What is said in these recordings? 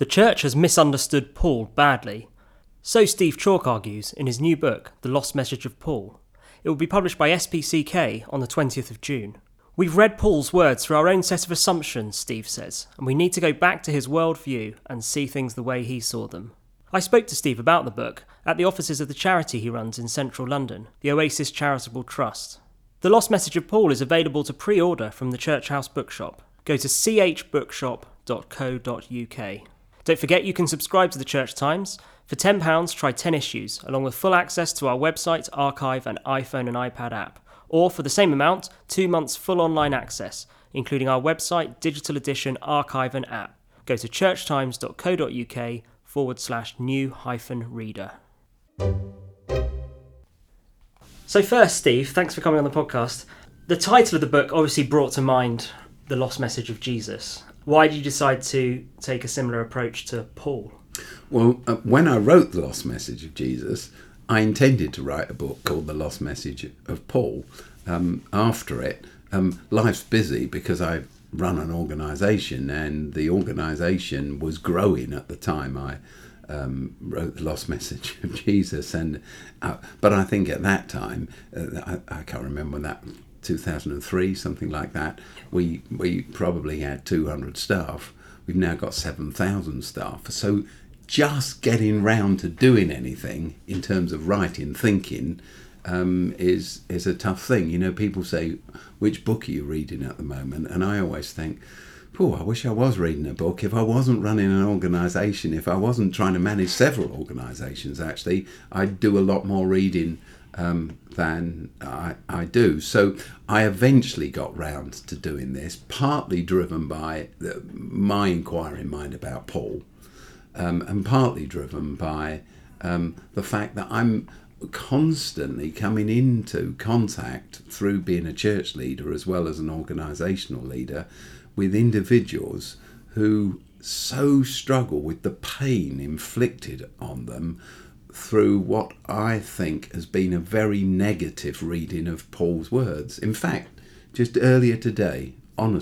The Church has misunderstood Paul badly. So Steve Chalke argues in his new book, The Lost Message of Paul. It will be published by SPCK on the 20th of June. We've read Paul's words through our own set of assumptions, Steve says, and we need to go back to his worldview and see things the way he saw them. I spoke to Steve about the book at the offices of the charity he runs in central London, the Oasis Charitable Trust. The Lost Message of Paul is available to pre-order from the Church House Bookshop. Go to chbookshop.co.uk. Don't forget you can subscribe to the Church Times. For £10, try 10 issues, along with full access to our website, archive and iPhone and iPad app. Or, for the same amount, 2 months full online access, including our website, digital edition, archive and app. Go to churchtimes.co.uk/new-reader. So first, Steve, thanks for coming on the podcast. The title of the book obviously brought to mind The Lost Message of Jesus. Why did you decide to take a similar approach to Paul? Well, when I wrote The Lost Message of Jesus, I intended to write a book called The Lost Message of Paul. After it, life's busy because I run an organisation, and the organisation was growing at the time I wrote The Lost Message of Jesus. And but I think at that time, I can't remember when that, 2003, something like that, we probably had 200 staff. We've now got 7,000 staff. So just getting round to doing anything in terms of writing, thinking, is a tough thing. You know, people say, which book are you reading at the moment? And I always think, oh, I wish I was reading a book. If I wasn't running an organisation, if I wasn't trying to manage several organisations, actually, I'd do a lot more reading than I do. So I eventually got round to doing this, partly driven by my inquiring mind about Paul, and partly driven by the fact that I'm constantly coming into contact through being a church leader as well as an organisational leader with individuals who so struggle with the pain inflicted on them through what I think has been a very negative reading of Paul's words. In fact, just earlier today, I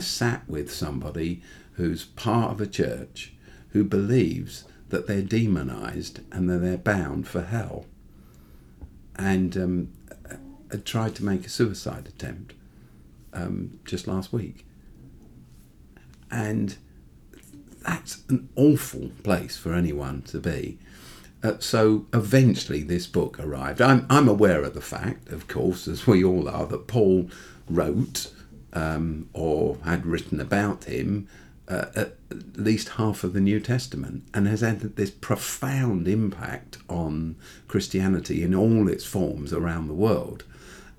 sat with somebody who's part of a church who believes that they're demonised and that they're bound for hell, and tried to make a suicide attempt just last week. And that's an awful place for anyone to be. So eventually this book arrived. I'm aware of the fact, of course, as we all are, that Paul wrote or had written about him at least half of the New Testament, and has had this profound impact on Christianity in all its forms around the world,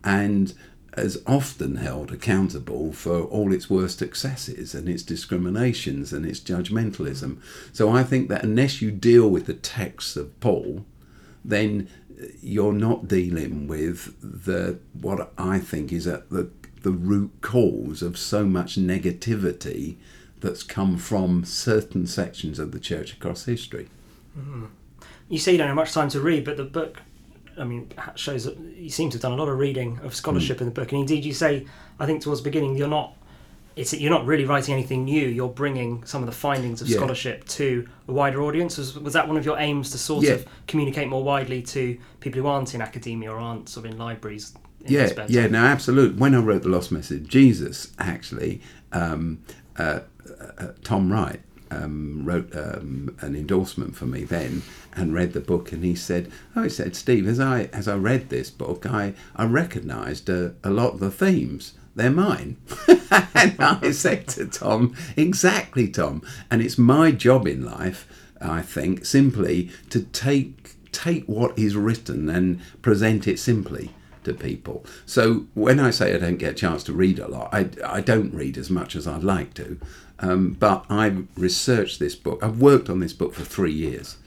and is often held accountable for all its worst excesses and its discriminations and its judgmentalism. So I think that unless you deal with the texts of Paul, then you're not dealing with what I think is at the root cause of so much negativity that's come from certain sections of the church across history. Mm-hmm. You say you don't have much time to read, but the book, I mean, shows that you seem to have done a lot of reading of scholarship in the book. And indeed, you say, I think towards the beginning, you're not really writing anything new. You're bringing some of the findings of scholarship to a wider audience. Was that one of your aims, to sort of communicate more widely to people who aren't in academia or aren't sort of in libraries? No, absolutely. When I wrote The Lost Message of Jesus, actually, Tom Wright wrote an endorsement for me then and read the book, and he said, Steve, as I read this book, I recognised a lot of the themes. They're mine. And I said to Tom, exactly, Tom. And it's my job in life, I think, simply to take what is written and present it simply to people. So when I say I don't get a chance to read a lot, I don't read as much as I'd like to, but I've researched this book. I've worked on this book for 3 years,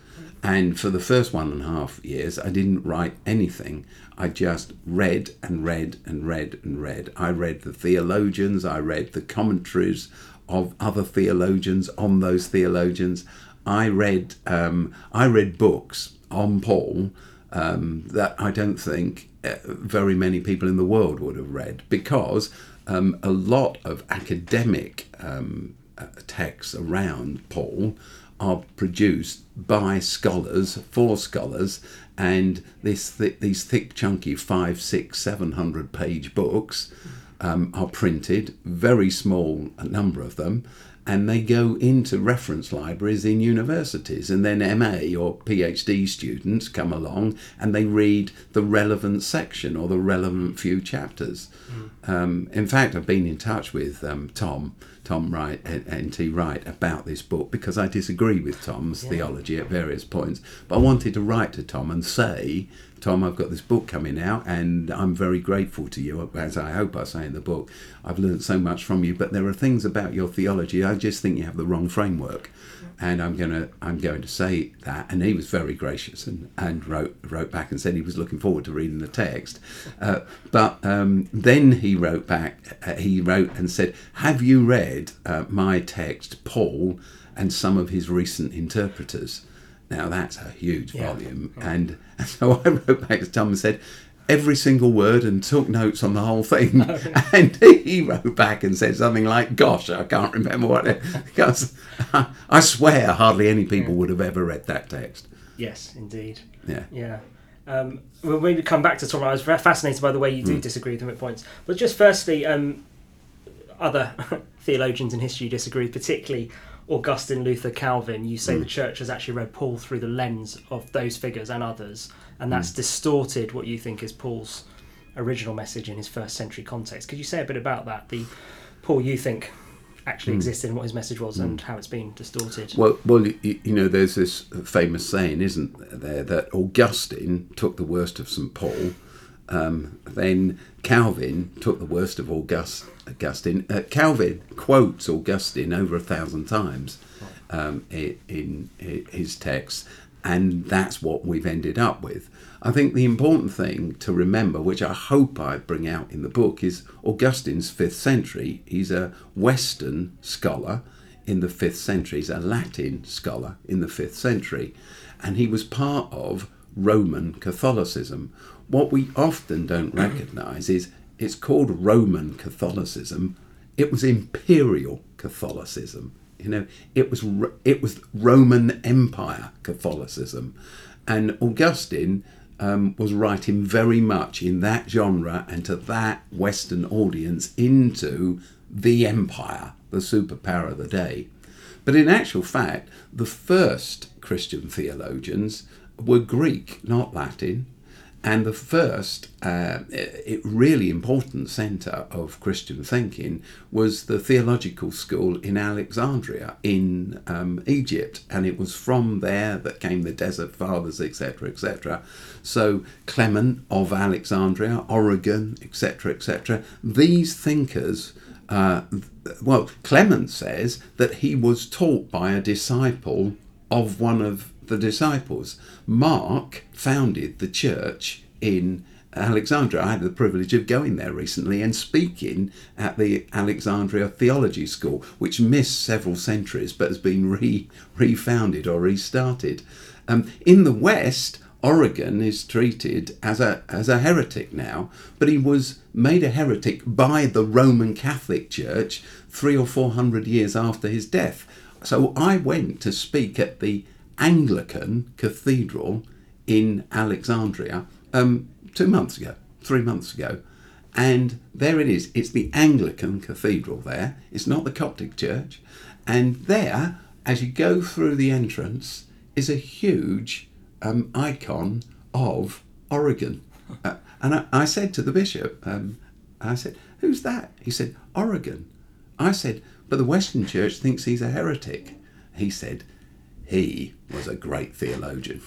and for the first 1.5 years I didn't write anything. I just read and read and read and read. I read the theologians, I read the commentaries of other theologians on those theologians. I read books on Paul that I don't think very many people in the world would have read, because a lot of academic texts around Paul are produced by scholars, for scholars, and these thick, chunky 500, 600, 700 page books are printed, very small a number of them, and they go into reference libraries in universities, and then MA or PhD students come along and they read the relevant section or the relevant few chapters. In fact, I've been in touch with Tom Wright, N.T. Wright, about this book because I disagree with Tom's theology at various points. But I wanted to write to Tom and say, Tom, I've got this book coming out and I'm very grateful to you, as I hope I say in the book. I've learned so much from you, but there are things about your theology, I just think you have the wrong framework. And I'm going to say that. And he was very gracious and wrote back and said he was looking forward to reading the text. But then he wrote back, he wrote and said, have you read my text, Paul, and some of his recent interpreters? Now that's a huge volume. And so I wrote back to Tom and said, every single word, and took notes on the whole thing. Oh, really? And he wrote back and said something like, gosh, I can't remember what it was, because I swear hardly any people would have ever read that text. Yes, indeed. Yeah. We'll maybe come back to Tom. I was very fascinated by the way you do disagree with him at points. But just firstly, other theologians in history disagree, particularly Augustine, Luther, Calvin. You say the church has actually read Paul through the lens of those figures and others, and that's distorted what you think is Paul's original message in his first century context. Could you say a bit about that, the Paul you think actually existed and what his message was and how it's been distorted? Well, you know, there's this famous saying, isn't there, that Augustine took the worst of St. Paul, then Calvin took the worst of Augustine. Calvin quotes Augustine over 1,000 times in his texts, and that's what we've ended up with. I think the important thing to remember, which I hope I bring out in the book, is Augustine's 5th century. He's a Western scholar in the 5th century. He's a Latin scholar in the 5th century, and he was part of Roman Catholicism. What we often don't recognise is it's called Roman Catholicism. It was Imperial Catholicism. You know, it was Roman Empire Catholicism. And Augustine was writing very much in that genre and to that Western audience into the empire, the superpower of the day. But in actual fact, the first Christian theologians were Greek, not Latin. And the first really important centre of Christian thinking was the theological school in Alexandria in Egypt. And it was from there that came the Desert Fathers, etc., etc. So Clement of Alexandria, Origen, etc., etc. These thinkers, Clement says that he was taught by a disciple of one of the disciples. Mark founded the church in Alexandria. I had the privilege of going there recently and speaking at the Alexandria Theology School, which missed several centuries but has been refounded or restarted. In the West, Origen is treated as a heretic now, but he was made a heretic by the Roman Catholic Church 300 or 400 years after his death. So I went to speak at the Anglican Cathedral in Alexandria 3 months ago, and there it is. It's the Anglican Cathedral there. It's not the Coptic Church. And there, as you go through the entrance, is a huge icon of Origen. And I said to the bishop, I said, who's that? He said, Origen. I said, but the Western Church thinks he's a heretic. He said, he was a great theologian.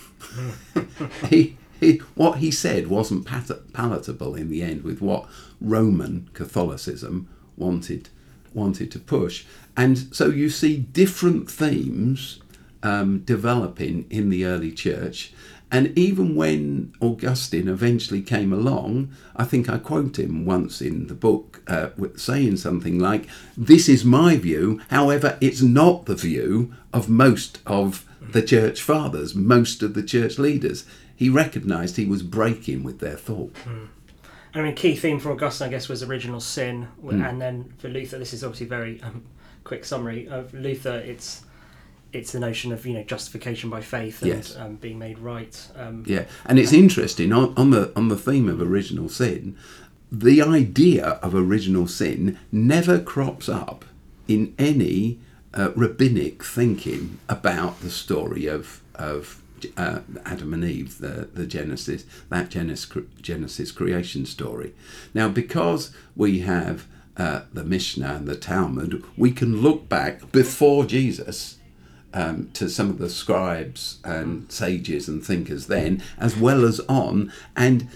What he said wasn't palatable in the end with what Roman Catholicism wanted to push. And so you see different themes developing in the early church. And even when Augustine eventually came along, I think I quote him once in the book saying something like, this is my view, however, it's not the view of most of the church fathers, most of the church leaders. He recognised he was breaking with their thought. I mean, key theme for Augustine, I guess, was original sin. And then for Luther, this is obviously very quick summary of Luther, it's the notion of, you know, justification by faith and yes. Being made right. And it's interesting on the theme of original sin. The idea of original sin never crops up in any rabbinic thinking about the story of Adam and Eve, the Genesis, that Genesis creation story. Now, because we have the Mishnah and the Talmud, we can look back before Jesus to some of the scribes and sages and thinkers then, as well as on, and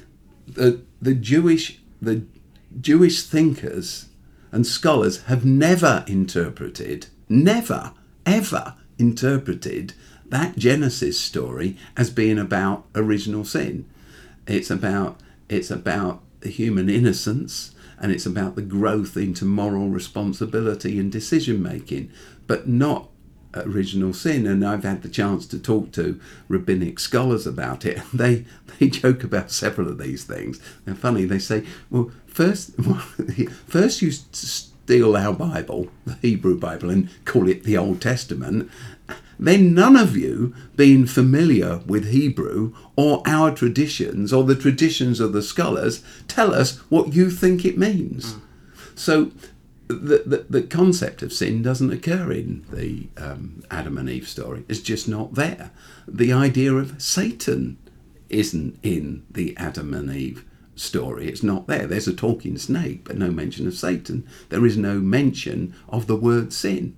the Jewish thinkers and scholars have never, ever interpreted that Genesis story as being about original sin. It's about the human innocence, and it's about the growth into moral responsibility and decision making, but not original sin. And I've had the chance to talk to rabbinic scholars about it, and they joke about several of these things. They're funny. They say, well, first you steal our Bible, the Hebrew Bible, and call it the Old Testament. Then none of you, being familiar with Hebrew or our traditions or the traditions of the scholars, tell us what you think it means. So the concept of sin doesn't occur in the Adam and Eve story. It's just not there. The idea of Satan isn't in the Adam and Eve story. It's not there. There's a talking snake, but no mention of Satan. There is no mention of the word sin.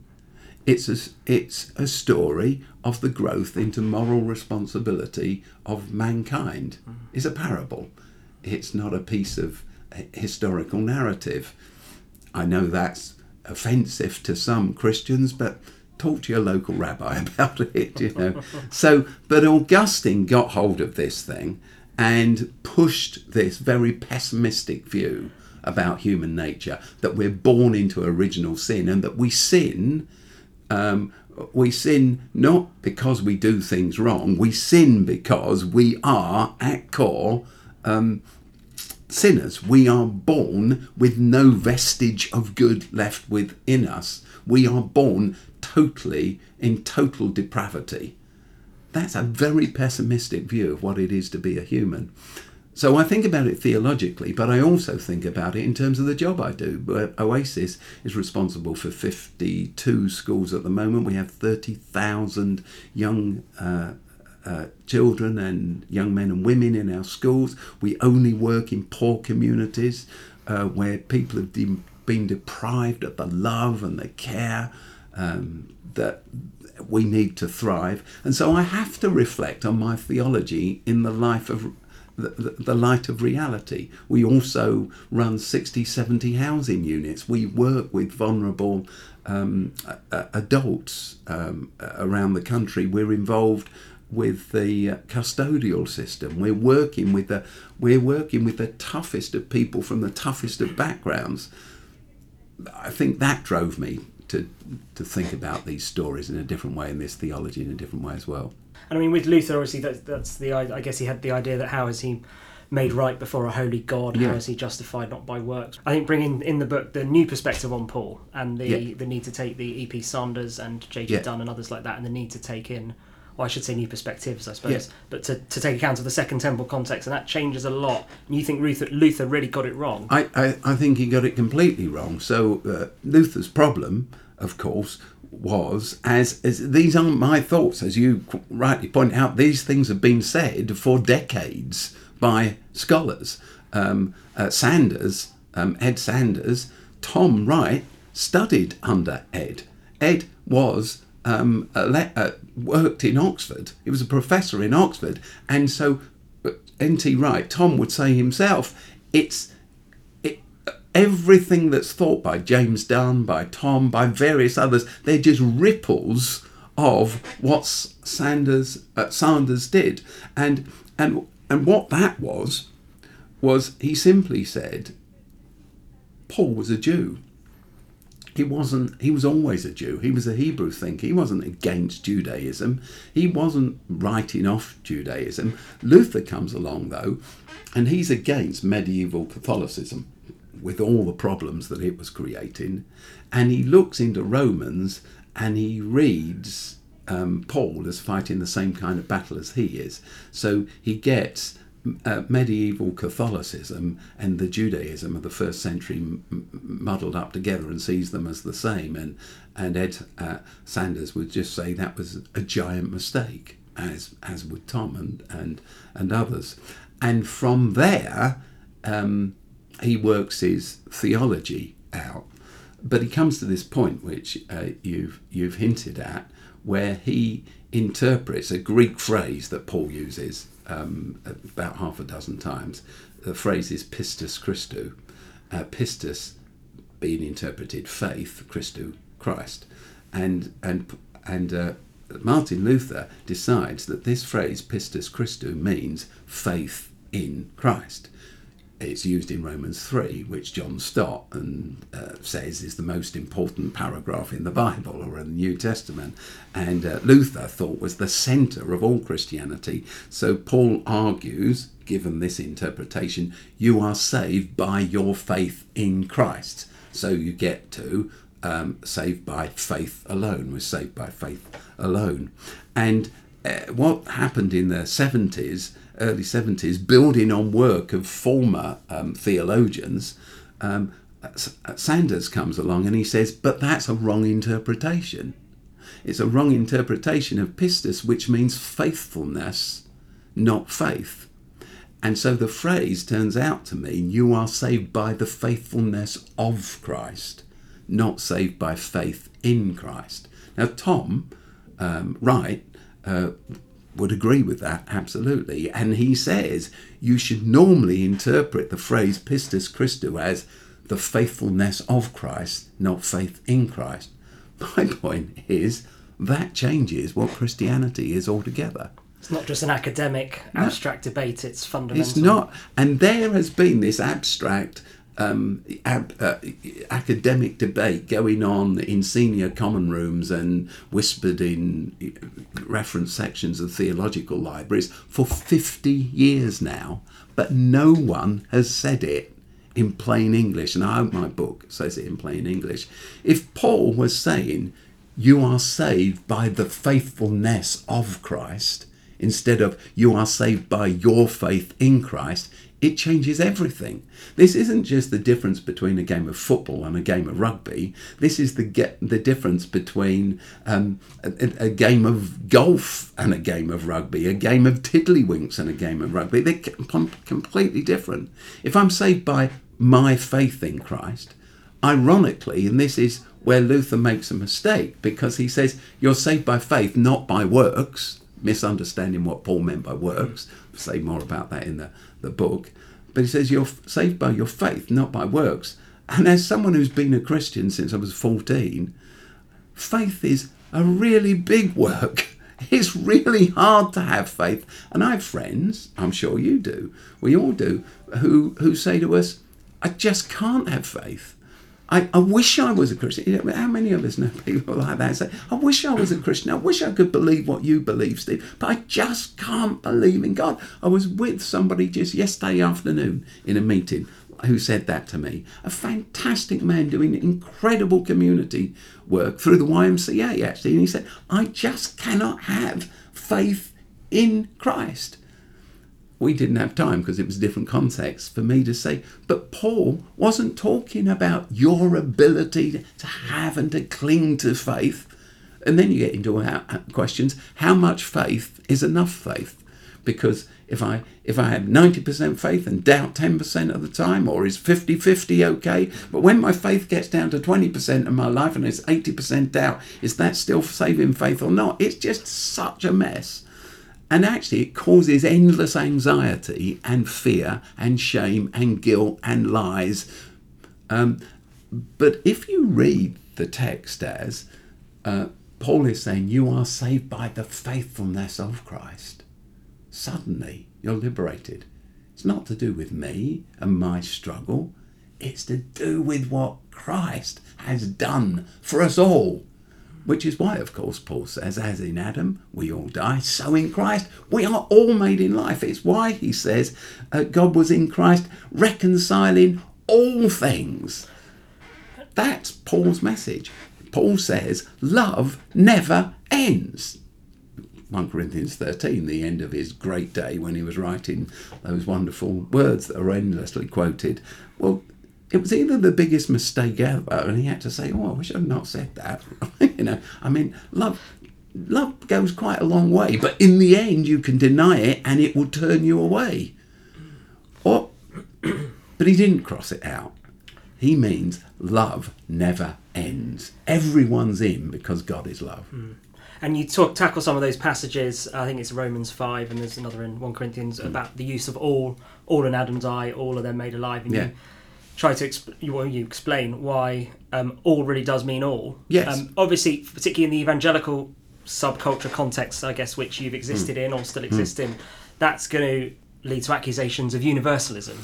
It's a story of the growth into moral responsibility of mankind. It's a parable. It's not a piece of historical narrative. I know that's offensive to some Christians, but talk to your local rabbi about it, you know. So, but Augustine got hold of this thing and pushed this very pessimistic view about human nature, that we're born into original sin and that we sin. We sin not because we do things wrong. We sin because we are, at core, sinners. We are born with no vestige of good left within us. We are born totally in total depravity. That's a very pessimistic view of what it is to be a human. So I think about it theologically, but I also think about it in terms of the job I do. Oasis is responsible for 52 schools at the moment. We have 30,000 young children and young men and women in our schools. We only work in poor communities where people have been deprived of the love and the care that we need to thrive. And so I have to reflect on my theology in the life of the light of reality. We also run 60, 70 housing units. We work with vulnerable adults around the country. We're involved with the custodial system. We're working with the toughest of people from the toughest of backgrounds. I think that drove me to think about these stories in a different way, and this theology in a different way as well. And I mean, with Luther, obviously, that's the, I guess he had the idea that how is he made right before a holy God? Yeah. How is he justified not by works? I think bringing in the book the new perspective on Paul and the need to take the E.P. Sanders and J.G. Dunn and others like that, and the need to take in, well, I should say new perspectives, I suppose, but to take account of the Second Temple context, and that changes a lot. And you think Luther really got it wrong? I think he got it completely wrong. So Luther's problem, of course, was, as these aren't my thoughts, as you rightly point out, these things have been said for decades by scholars. Ed Sanders, Tom Wright studied under Ed. Ed was worked in Oxford. He was a professor in Oxford, and so N.T. Wright, Tom would say himself, everything that's thought by James Dunn, by Tom, by various others, they're just ripples of what Sanders did. And what that was he simply said, Paul was a Jew. He was always a Jew. He was a Hebrew thinker. He wasn't against Judaism. He wasn't writing off Judaism. Luther comes along, though, and he's against medieval Catholicism, with all the problems that it was creating. And he looks into Romans and he reads Paul as fighting the same kind of battle as he is. So he gets medieval Catholicism and the Judaism of the first century muddled up together and sees them as the same. And Ed Sanders would just say that was a giant mistake, as would Tom and others. And from there, he works his theology out. But he comes to this point, which you've hinted at, where he interprets a Greek phrase that Paul uses about half a dozen times. The phrase is pistis Christu, pistis being interpreted faith, Christu, Christ. And Martin Luther decides that this phrase, pistis Christu, means faith in Christ. It's used in Romans 3, which John Stott says is the most important paragraph in the Bible or in the New Testament, and Luther thought was the centre of all Christianity. So Paul argues, given this interpretation, you are saved by your faith in Christ. So you get to saved by faith alone. We're saved by faith alone. And what happened in the 70s, early 70s, building on work of former theologians, Sanders comes along and he says, but that's a wrong interpretation. It's a wrong interpretation of pistis, which means faithfulness, not faith. And so the phrase turns out to mean you are saved by the faithfulness of Christ, not saved by faith in Christ. Now, Tom Wright would agree with that, absolutely. And he says you should normally interpret the phrase pistis Christu as the faithfulness of Christ, not faith in Christ. My point is that changes what Christianity is altogether. It's not just an academic, abstract debate, it's fundamental. It's not. And there has been this abstract academic debate going on in senior common rooms and whispered in reference sections of theological libraries for 50 years now, but no one has said it in plain English, and I hope my book says it in plain English. If Paul was saying you are saved by the faithfulness of Christ instead of you are saved by your faith in Christ, it changes everything. This isn't just the difference between a game of football and a game of rugby. This is the difference between a game of golf and a game of rugby, a game of tiddlywinks and a game of rugby. They're completely different. If I'm saved by my faith in Christ, ironically, and this is where Luther makes a mistake, because he says you're saved by faith, not by works, misunderstanding what Paul meant by works. I'll say more about that in the book. But he says, you're saved by your faith, not by works. And as someone who's been a Christian since I was 14, faith is a really big work. It's really hard to have faith. And I have friends, I'm sure you do, we all do, who say to us, I just can't have faith. I wish I was a Christian. You know, how many of us know people like that say, I wish I was a Christian. I wish I could believe what you believe, Steve, but I just can't believe in God. I was with somebody just yesterday afternoon in a meeting who said that to me. A fantastic man doing incredible community work through the YMCA, actually. And he said, I just cannot have faith in Christ. We didn't have time because it was a different context for me to say, but Paul wasn't talking about your ability to have and to cling to faith. And then you get into questions, how much faith is enough faith? Because if I have 90% faith and doubt 10% of the time, or is 50-50 okay? But when my faith gets down to 20% of my life and it's 80% doubt, is that still saving faith or not? It's just such a mess. And actually it causes endless anxiety and fear and shame and guilt and lies. But if you read the text as Paul is saying, you are saved by the faithfulness of Christ, suddenly you're liberated. It's not to do with me and my struggle. It's to do with what Christ has done for us all. Which is why, of course, Paul says, as in Adam, we all die, so in Christ, we are all made in life. It's why he says God was in Christ reconciling all things. That's Paul's message. Paul says, love never ends. 1 Corinthians 13, the end of his great day when he was writing those wonderful words that are endlessly quoted. Well, it was either the biggest mistake ever, and he had to say, oh, I wish I'd not said that. You know, I mean, love goes quite a long way, but in the end you can deny it and it will turn you away. Or, but he didn't cross it out. He means love never ends. Everyone's in because God is love. Mm. And you tackle some of those passages. I think it's Romans 5, and there's another in 1 Corinthians about the use of all in Adam's eye, all of them made alive. And you try to explain why all really does mean all. Yes. Obviously, particularly in the evangelical subculture context, I guess, which you've existed in or still exist in, that's going to lead to accusations of universalism.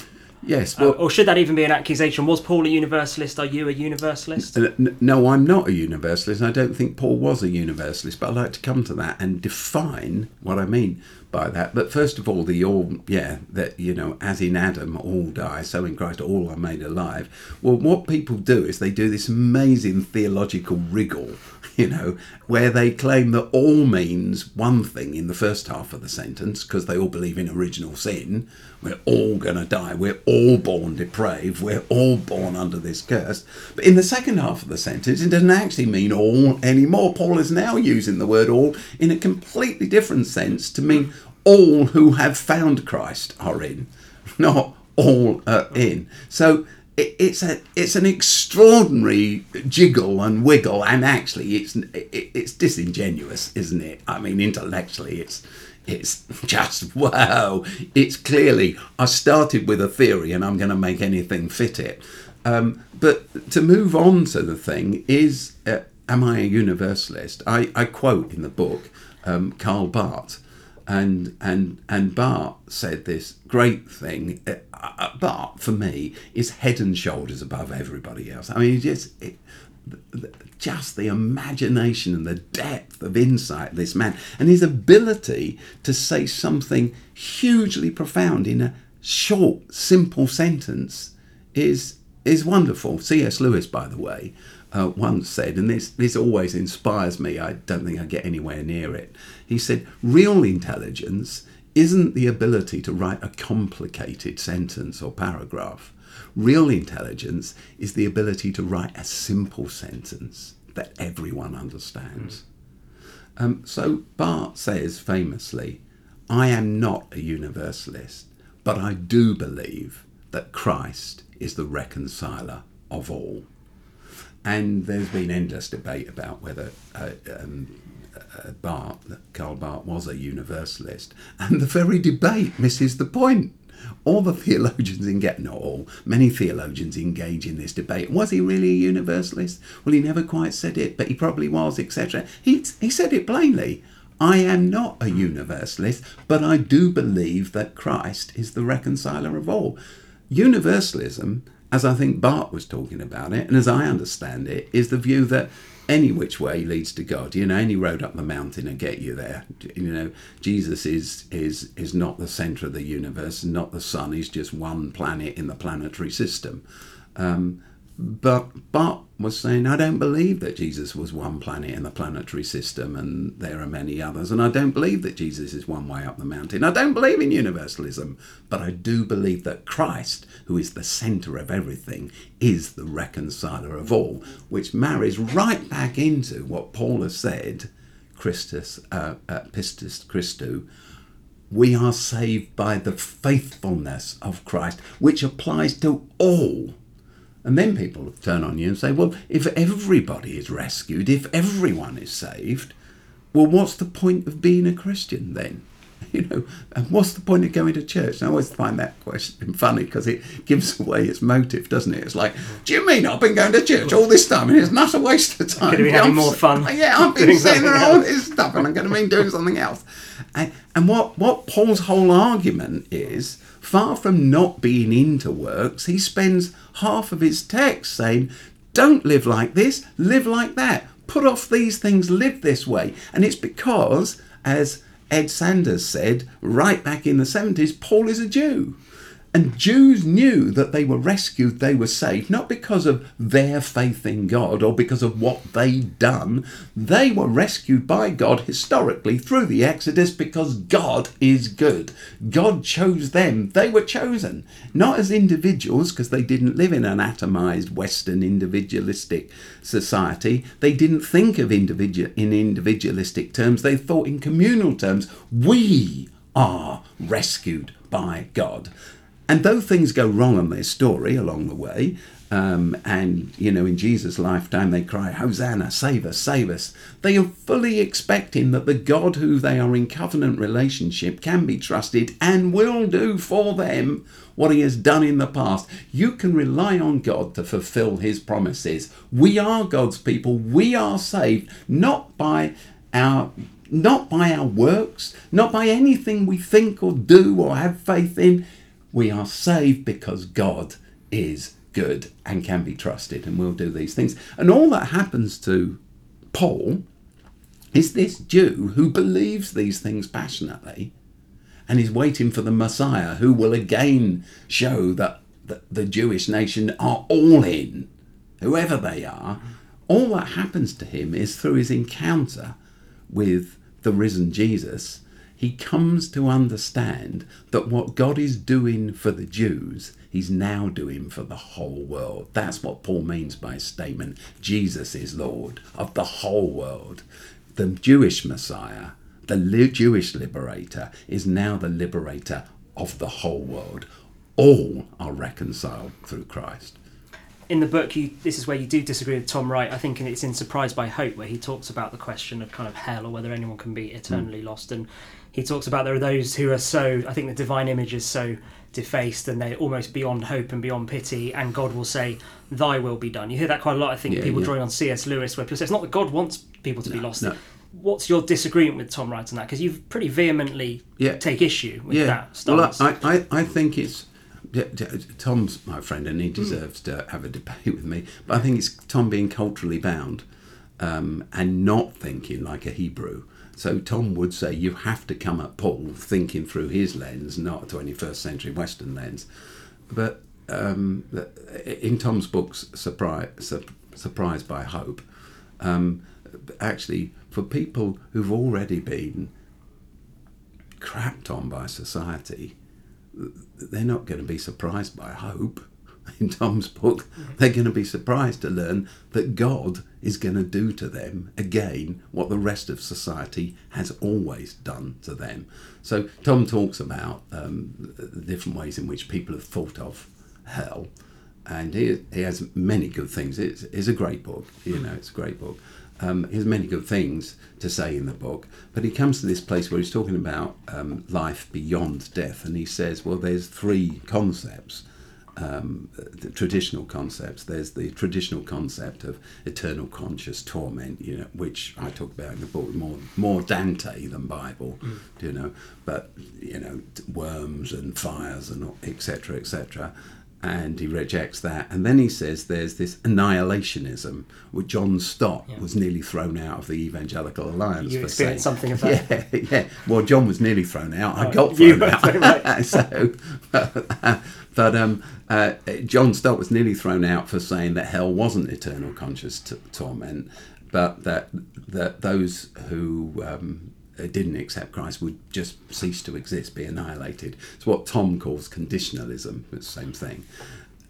Yes. Well, or should that even be an accusation? Was Paul a universalist? Are you a universalist? No, I'm not a universalist. I don't think Paul was a universalist, but I'd like to come to that and define what I mean by that. But first of all, as in Adam all die, so in Christ all are made alive. Well, what people do is they do this amazing theological wriggle, where they claim that all means one thing in the first half of the sentence, because they all believe in original sin. We're all going to die. We're all born depraved. We're all born under this curse. But in the second half of the sentence, it doesn't actually mean all anymore. Paul is now using the word all in a completely different sense to mean all who have found Christ are in, not all are in. So it's an extraordinary jiggle and wiggle, and actually it's disingenuous, isn't it? I mean, intellectually it's just, wow. It's clearly, I started with a theory and I'm going to make anything fit it. But to move on to the thing is, am I a universalist? I quote in the book Karl Barth, and Barth said this great thing. Barth, for me, is head and shoulders above everybody else. I mean, just the imagination and the depth of insight of this man, and his ability to say something hugely profound in a short, simple sentence is wonderful. C.S. Lewis, by the way, once said, and this always inspires me, I don't think I get anywhere near it, he said, real intelligence isn't the ability to write a complicated sentence or paragraph. Real intelligence is the ability to write a simple sentence that everyone understands. So Barth says famously, I am not a universalist, but I do believe that Christ is the reconciler of all. And there's been endless debate about whether Karl Barth was a universalist. And the very debate misses the point. All the theologians many theologians engage in this debate. Was he really a universalist? Well, he never quite said it, but he probably was, etc. He said it plainly. I am not a universalist, but I do believe that Christ is the reconciler of all. Universalism, as I think Barth was talking about it, and as I understand it, is the view that any which way leads to God. Any road up the mountain will get you there. Jesus is not the centre of the universe, not the sun. He's just one planet in the planetary system. But Barth was saying, I don't believe that Jesus was one planet in the planetary system and there are many others. And I don't believe that Jesus is one way up the mountain. I don't believe in universalism, but I do believe that Christ, who is the centre of everything, is the reconciler of all, which marries right back into what Paul has said, pistis Christu. We are saved by the faithfulness of Christ, which applies to all. And then people turn on you and say, well, if everybody is rescued, if everyone is saved, well, what's the point of being a Christian then? And what's the point of going to church? And I always find that question funny because it gives away its motive, doesn't it? It's like, do you mean I've been going to church all this time and it's not a waste of time? Could have been having more fun. Yeah, I've been sitting there all this stuff and I'm going to be doing something else. And what Paul's whole argument is, far from not being into works, he spends half of his text saying, don't live like this, live like that. Put off these things, live this way. And it's because, as Ed Sanders said right back in the 70s, Paul is a Jew. And Jews knew that they were rescued, they were saved, not because of their faith in God or because of what they'd done. They were rescued by God historically through the Exodus because God is good. God chose them. They were chosen, not as individuals, because they didn't live in an atomized Western individualistic society. They didn't think of individualistic terms. They thought in communal terms. We are rescued by God. And though things go wrong on their story along the way, and, you know, in Jesus' lifetime they cry, Hosanna, save us, save us. They are fully expecting that the God who they are in covenant relationship can be trusted and will do for them what he has done in the past. You can rely on God to fulfill his promises. We are God's people. We are saved, not by our works, not by anything we think or do or have faith in. We are saved because God is good and can be trusted and will do these things. And all that happens to Paul is this Jew who believes these things passionately and is waiting for the Messiah who will again show that the Jewish nation are all in, whoever they are. All that happens to him is through his encounter with the risen Jesus. He comes to understand that what God is doing for the Jews, he's now doing for the whole world. That's what Paul means by his statement, Jesus is Lord of the whole world. The Jewish Messiah, the Jewish liberator, is now the liberator of the whole world. All are reconciled through Christ. In the book, this is where you do disagree with Tom Wright, I think, and it's in Surprised by Hope, where he talks about the question of kind of hell or whether anyone can be eternally lost. And he talks about there are those who are so, I think the divine image is so defaced and they're almost beyond hope and beyond pity, and God will say, thy will be done. You hear that quite a lot, I think, people drawing on C.S. Lewis, where people say it's not that God wants people to be lost. No. What's your disagreement with Tom Wright on that? Because you pretty vehemently take issue with that stance. Well, I think it's... Tom's my friend and he deserves to have a debate with me, but I think it's Tom being culturally bound and not thinking like a Hebrew. So Tom would say you have to come at Paul thinking through his lens, not a 21st century Western lens. But in Tom's books, Surprised by Hope, actually for people who've already been crapped on by society, they're not going to be surprised by hope. In Tom's book, they're going to be surprised to learn that God is going to do to them again what the rest of society has always done to them. So Tom talks about the different ways in which people have thought of hell, and he has many good things. It's a great book, you know, it's a great book. He has many good things to say in the book, but he comes to this place where he's talking about life beyond death, and he says, well, there's three concepts, the traditional concepts. There's the traditional concept of eternal conscious torment, you know, which I talk about in the book, more Dante than Bible, you know, but, you know, worms and fires and etc., etc., and he rejects that. And then he says there's this annihilationism, which John Stott was nearly thrown out of the Evangelical Alliance for saying. Something of that. Yeah. Well, John was nearly thrown out. I got thrown out. So, but John Stott was nearly thrown out for saying that hell wasn't eternal conscious torment, but that those who didn't accept Christ would just cease to exist, be annihilated. It's what Tom calls conditionalism, it's the same thing.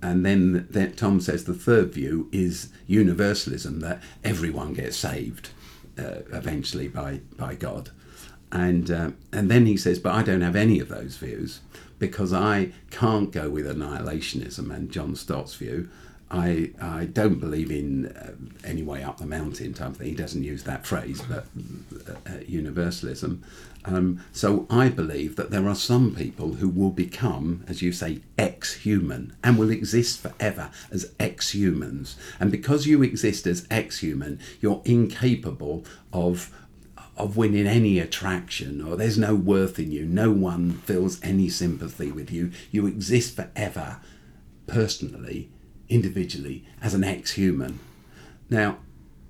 And then Tom says the third view is universalism, that everyone gets saved eventually by God. And then he says, but I don't have any of those views because I can't go with annihilationism and John Stott's view. I don't believe in any way up the mountain type thing. He doesn't use that phrase, but universalism. So I believe that there are some people who will become, as you say, ex-human and will exist forever as ex-humans. And because you exist as ex-human, you're incapable of winning any attraction, or there's no worth in you. No one feels any sympathy with you. You exist forever, personally, individually, as an ex-human. Now,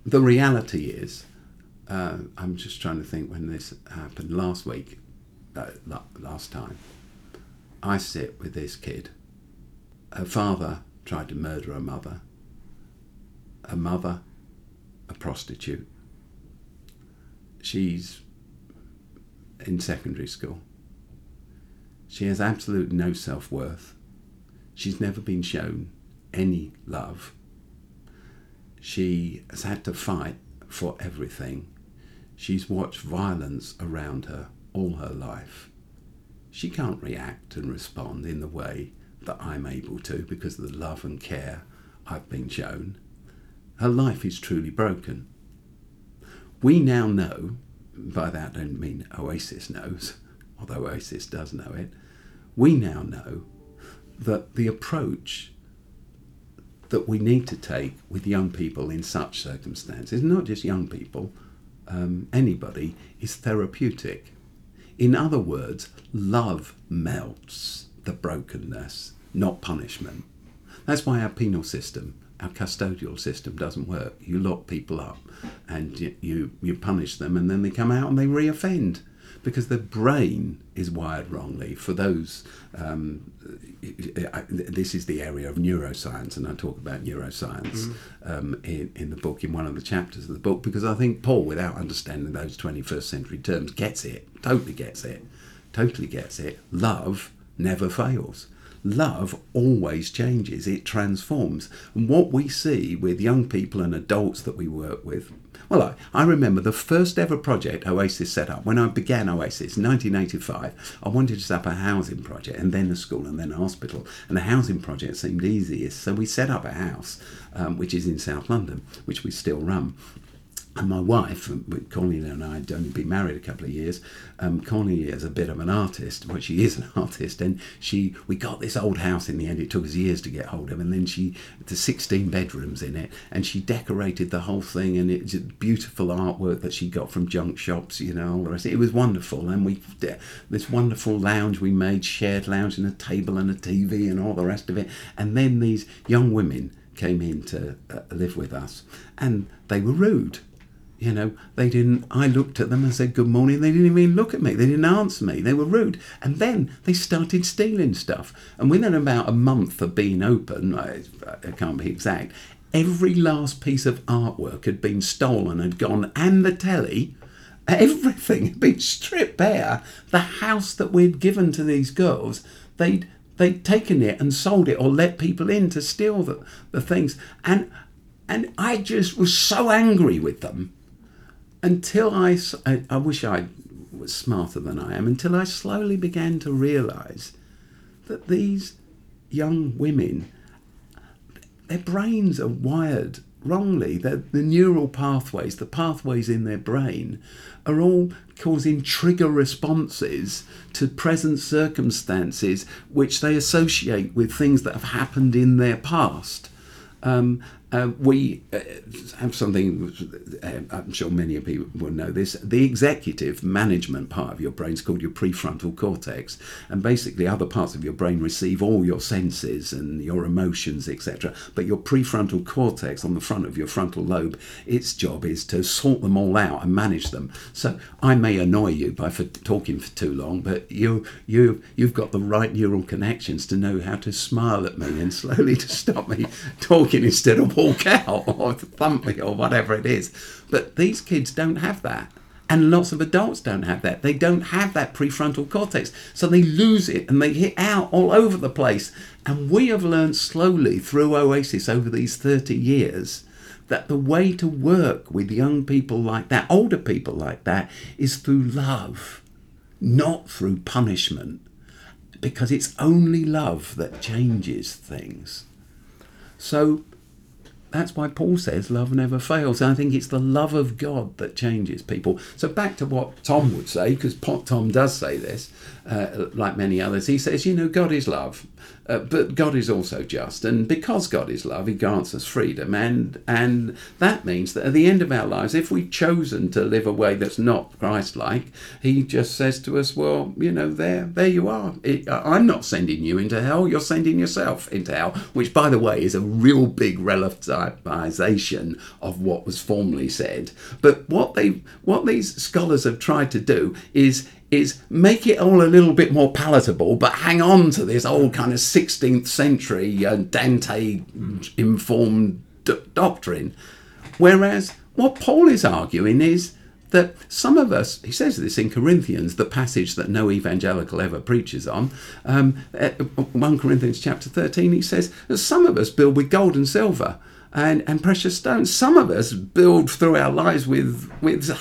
the reality is, I'm just trying to think when this happened last week, last time, I sit with this kid. Her father tried to murder her mother. Her mother, a prostitute. She's in secondary school. She has absolutely no self-worth. She's never been shown any love. She has had to fight for everything. She's watched violence around her all her life. She can't react and respond in the way that I'm able to because of the love and care I've been shown. Her life is truly broken. We now know, by that I don't mean Oasis knows, although Oasis does know it, we now know that the approach that we need to take with young people in such circumstances, not just young people, anybody, is therapeutic. In other words, love melts the brokenness, not punishment. That's why our penal system, our custodial system doesn't work. You lock people up and you punish them, and then they come out and they reoffend because their brain is wired wrongly. For those, this is the area of neuroscience, and I talk about neuroscience in the book, in one of the chapters of the book, because I think Paul, without understanding those 21st century terms, gets it, totally gets it. Love never fails. Love always changes, it transforms. And what we see with young people and adults that we work with, well, I remember the first ever project Oasis set up. When I began Oasis in 1985, I wanted to set up a housing project, and then a school, and then a hospital. And the housing project seemed easiest, so we set up a house, which is in South London, which we still run. And my wife, Cornelia, and I had only been married a couple of years. Cornelia is a bit of an artist. Well, she is an artist. And we got this old house in the end. It took us years to get hold of. And then there's 16 bedrooms in it. And she decorated the whole thing. And it's beautiful artwork that she got from junk shops, all the rest. It was wonderful. And we this wonderful lounge we made, shared lounge, and a table and a TV and all the rest of it. And then these young women came in to live with us. And they were rude. I looked at them and said, good morning. They didn't even look at me. They didn't answer me. They were rude. And then they started stealing stuff. And within about a month of being open, I can't be exact, every last piece of artwork had been stolen, had gone, and the telly, everything had been stripped bare. The house that we'd given to these girls, they'd taken it and sold it or let people in to steal the things. And I just was so angry with them. Until I wish I was smarter than I am, until I slowly began to realise that these young women, their brains are wired wrongly. The neural pathways, the pathways in their brain, are all causing trigger responses to present circumstances which they associate with things that have happened in their past. We have something, I'm sure many of you will know this, the executive management part of your brain is called your prefrontal cortex. And basically other parts of your brain receive all your senses and your emotions, etc. But your prefrontal cortex on the front of your frontal lobe, its job is to sort them all out and manage them. So I may annoy you by talking for too long, but you've got the right neural connections to know how to smile at me and slowly to stop me talking instead of walk out or thump me or whatever it is. But these kids don't have that, and lots of adults don't have that. They don't have that prefrontal cortex, so they lose it and they hit out all over the place. And we have learned slowly through Oasis over these 30 years that the way to work with young people like that, older people like that, is through love, not through punishment, because it's only love that changes things. So that's why Paul says love never fails. And I think it's the love of God that changes people. So back to what Tom would say, because Tom does say this, like many others. He says, God is love, but God is also just. And because God is love, he grants us freedom. And that means that at the end of our lives, if we've chosen to live a way that's not Christ-like, he just says to us, well, there you are. I'm not sending you into hell. You're sending yourself into hell, which, by the way, is a real big relative relativization of what was formerly said. But what these scholars have tried to do is make it all a little bit more palatable, but hang on to this old kind of 16th century Dante informed doctrine. Whereas what Paul is arguing is that some of us, he says this in Corinthians, the passage that no evangelical ever preaches on, 1 Corinthians chapter 13, he says that some of us build with gold and silver and precious stones. Some of us build through our lives with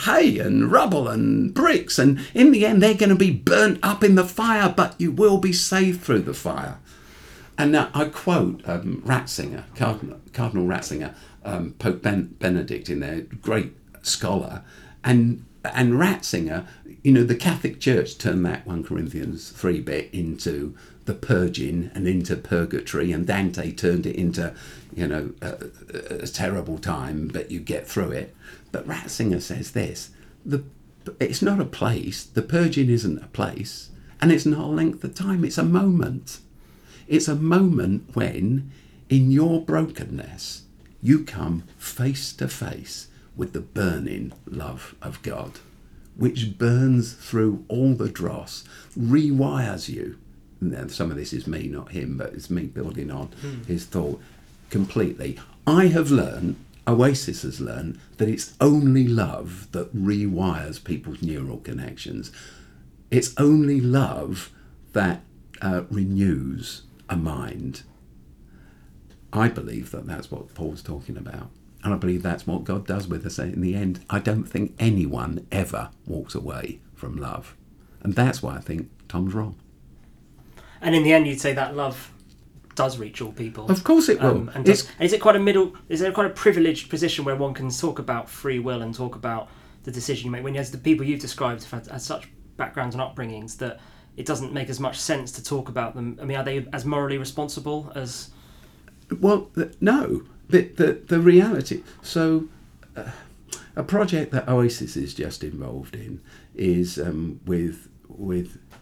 hay and rubble and bricks, and in the end they're going to be burnt up in the fire, but you will be saved through the fire. And now I quote Ratzinger, Cardinal Ratzinger, Pope Benedict in there, great scholar, and Ratzinger, you know, the Catholic Church turned that 1 Corinthians 3 bit into the purging and into purgatory, and Dante turned it into, you know, a terrible time, but you get through it. But Ratzinger says this, it's not a place, the purging isn't a place, and it's not a length of time, it's a moment. It's a moment when, in your brokenness, you come face to face with the burning love of God, which burns through all the dross, rewires you. Now, some of this is me, not him, but it's me building on his thought completely. I have learned, Oasis has learned, that it's only love that rewires people's neural connections. It's only love that renews a mind. I believe that that's what Paul's talking about. And I believe that's what God does with us in the end. I don't think anyone ever walks away from love. And that's why I think Tom's wrong. And in the end, you'd say that love does reach all people. Of course it will. And is there quite a privileged position where one can talk about free will and talk about the decision you make, when, as the people you've described, have had such backgrounds and upbringings that it doesn't make as much sense to talk about them? I mean, are they as morally responsible as... Well, no. The reality. So a project that Oasis is just involved in is with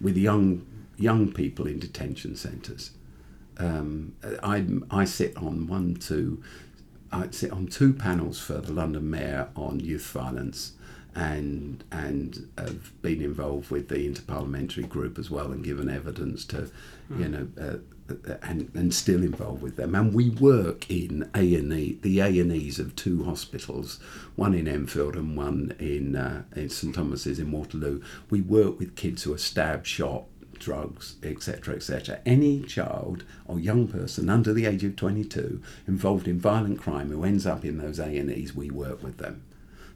young people in detention centres. I sit on two panels for the London Mayor on youth violence, and have been involved with the interparliamentary group as well, and given evidence to, you know. And still involved with them, and we work in A&E, the A&Es of two hospitals, one in Enfield and one in St Thomas's in Waterloo. We work with kids who are stabbed, shot, drugs, etc, etc. Any child or young person under the age of 22 involved in violent crime who ends up in those A&Es, we work with them.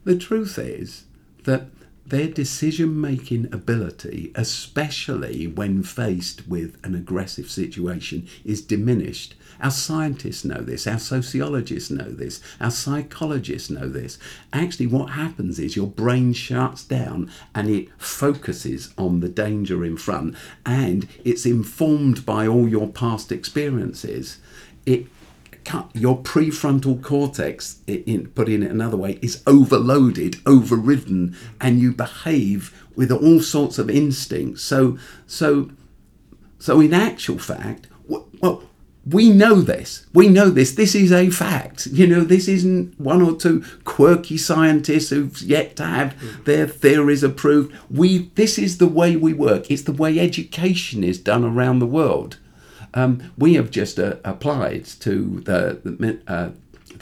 The truth is that their decision-making ability, especially when faced with an aggressive situation, is diminished. Our scientists know this, our sociologists know this, our psychologists know this. Actually, what happens is your brain shuts down and it focuses on the danger in front, and it's informed by all your past experiences. Your prefrontal cortex, putting it another way, is overloaded, overridden, and you behave with all sorts of instincts. So in actual fact, well, we know this. We know this. This is a fact. You know, this isn't one or two quirky scientists who've yet to have their theories approved. This is the way we work. It's the way education is done around the world. We have just applied to the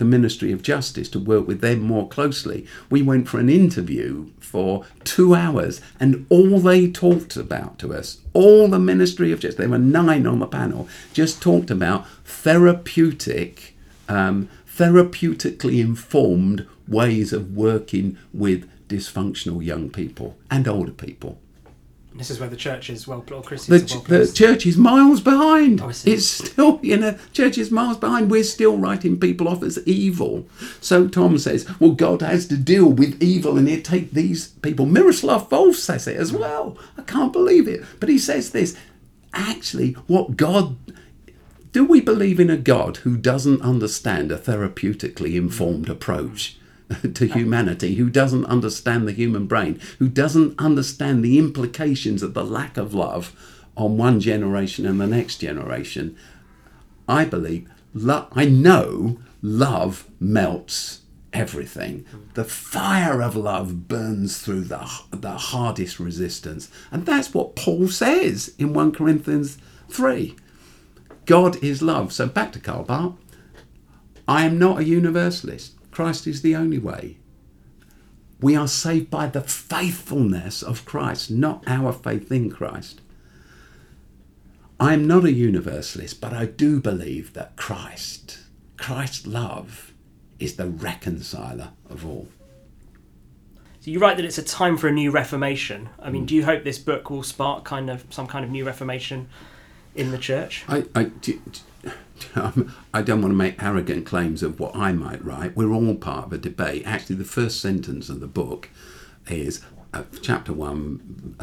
Ministry of Justice to work with them more closely. We went for an interview for 2 hours, and all they talked about to us, all the Ministry of Justice, there were 9 on the panel, just talked about therapeutically informed ways of working with dysfunctional young people and older people. This is where the church is the church is miles behind. Oh, it's still, you know, church is miles behind. We're still writing people off as evil. So Tom says, well, God has to deal with evil, and he'll take these people. Miroslav Volf says it as well. I can't believe it. But he says this, actually, do we believe in a God who doesn't understand a therapeutically informed approach to humanity, who doesn't understand the human brain, who doesn't understand the implications of the lack of love on one generation and the next generation? I know love melts everything. The fire of love burns through the hardest resistance. And that's what Paul says in 1 Corinthians 3. God is love. So back to Karl Barth. I am not a universalist. Christ is the only way. We are saved by the faithfulness of Christ, not our faith in Christ. I am not a universalist, but I do believe that Christ's love is the reconciler of all. So you write that it's a time for a new reformation. I mean, do you hope this book will spark some kind of new reformation in the church? I don't want to make arrogant claims of what I might write. We're all part of a debate. Actually, the first sentence of the book is, chapter 1,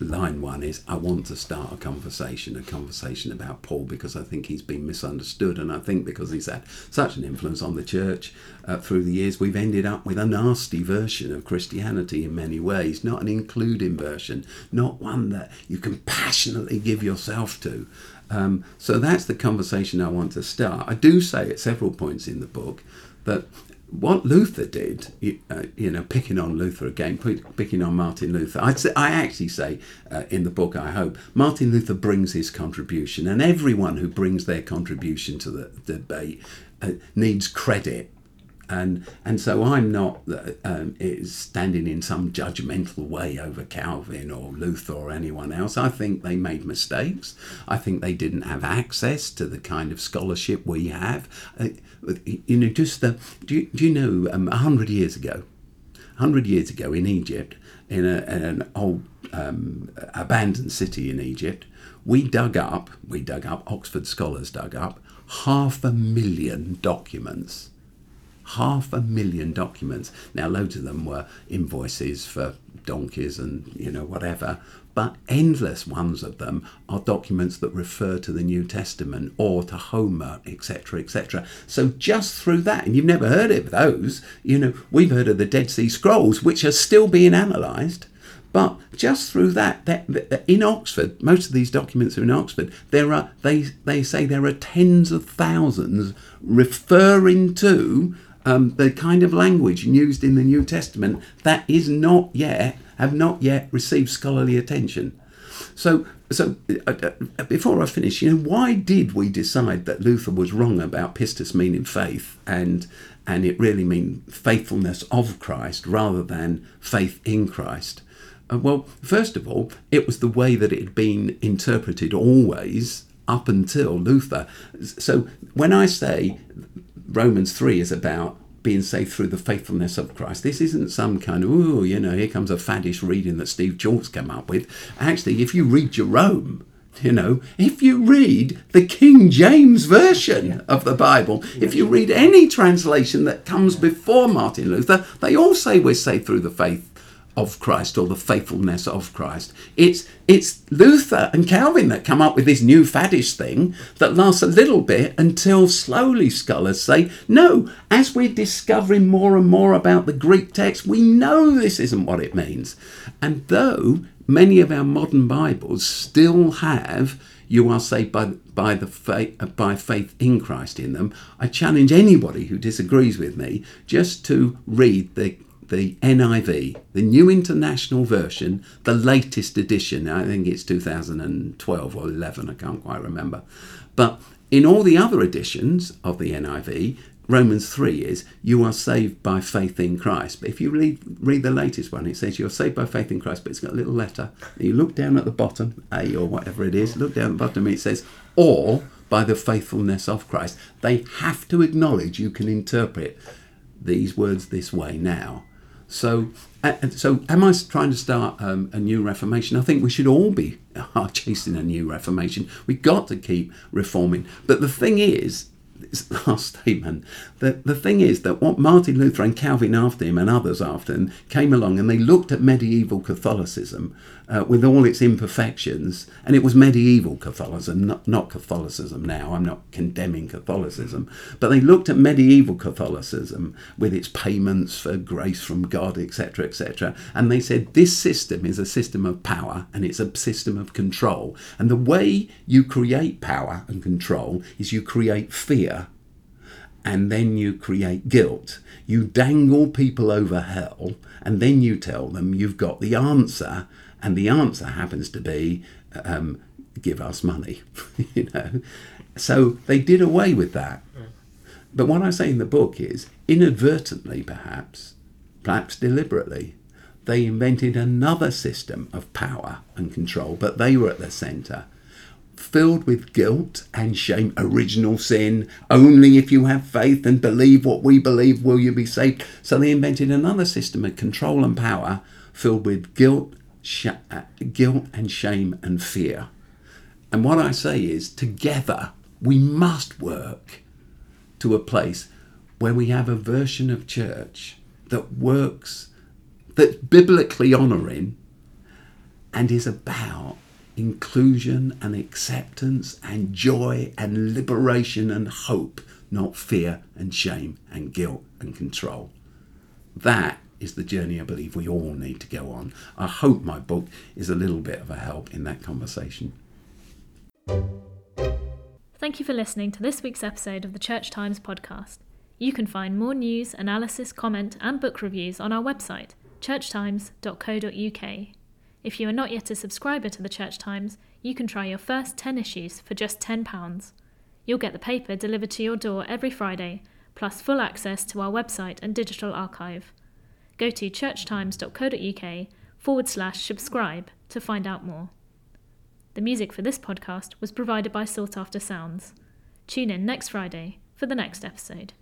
line 1 is, I want to start a conversation about Paul, because I think he's been misunderstood, and I think because he's had such an influence on the church through the years, we've ended up with a nasty version of Christianity in many ways, not an including version, not one that you can passionately give yourself to. So that's the conversation I want to start. I do say at several points in the book that what Luther did, picking on Luther again, picking on Martin Luther. I actually say in the book, I hope, Martin Luther brings his contribution, and everyone who brings their contribution to the debate needs credit. And so I'm not standing in some judgmental way over Calvin or Luther or anyone else. I think they made mistakes. I think they didn't have access to the kind of scholarship we have. Do you know, 100 years ago in Egypt, in an old abandoned city in Egypt, Oxford scholars dug up 500,000 documents. 500,000 documents. Now, loads of them were invoices for donkeys and, whatever. But endless ones of them are documents that refer to the New Testament or to Homer, etc., etc. So just through that, and you've never heard of those, we've heard of the Dead Sea Scrolls, which are still being analysed. But just through that, in Oxford, most of these documents are in Oxford, they say there are tens of thousands referring to the kind of language used in the New Testament that have not yet received scholarly attention. So, before I finish, why did we decide that Luther was wrong about pistis meaning faith, and it really means faithfulness of Christ rather than faith in Christ? Well, first of all, it was the way that it had been interpreted always up until Luther. So when I say Romans 3 is about being saved through the faithfulness of Christ, this isn't some kind of, here comes a faddish reading that Steve Chalke came up with. Actually, if you read Jerome, if you read the King James Version of the Bible, if you read any translation that comes before Martin Luther, they all say we're saved through the faith of Christ or the faithfulness of Christ. It's Luther and Calvin that come up with this new faddish thing that lasts a little bit until slowly scholars say, no, as we're discovering more and more about the Greek text, we know this isn't what it means. And though many of our modern Bibles still have you are saved by faith in Christ in them, I challenge anybody who disagrees with me just to read the NIV, the New International Version, the latest edition. I think it's 2012 or 11, I can't quite remember. But in all the other editions of the NIV, Romans 3 is, you are saved by faith in Christ. But if you read the latest one, it says you're saved by faith in Christ, but it's got a little letter. And you look down at the bottom, A or whatever it is, look down at the bottom, it says, or by the faithfulness of Christ. They have to acknowledge you can interpret these words this way now. So am I trying to start a new reformation? I think we should all be chasing a new reformation. We've got to keep reforming. But the thing is, this last statement, the thing is that what Martin Luther and Calvin after him and others after him came along and they looked at medieval Catholicism with all its imperfections, and it was medieval Catholicism, not Catholicism now. I'm not condemning Catholicism, but they looked at medieval Catholicism with its payments for grace from God, etc., etc., and they said this system is a system of power and it's a system of control, and the way you create power and control is you create fear and then you create guilt. You dangle people over hell, and then you tell them you've got the answer, and the answer happens to be, give us money, you know. So they did away with that. But what I say in the book is, inadvertently perhaps deliberately, they invented another system of power and control, but they were at the centre, filled with guilt and shame, original sin, only if you have faith and believe what we believe will you be saved. So they invented another system of control and power filled with guilt and shame and fear. And what I say is, together, we must work to a place where we have a version of church that works, that's biblically honouring and is about inclusion and acceptance and joy and liberation and hope, not fear and shame and guilt and control. That is the journey I believe we all need to go on. I hope my book is a little bit of a help in that conversation. Thank you for listening to this week's episode of the Church Times podcast. You can find more news, analysis, comment and book reviews on our website, churchtimes.co.uk. If you are not yet a subscriber to the Church Times, you can try your first 10 issues for just £10. You'll get the paper delivered to your door every Friday, plus full access to our website and digital archive. Go to churchtimes.co.uk/subscribe to find out more. The music for this podcast was provided by Sought After Sounds. Tune in next Friday for the next episode.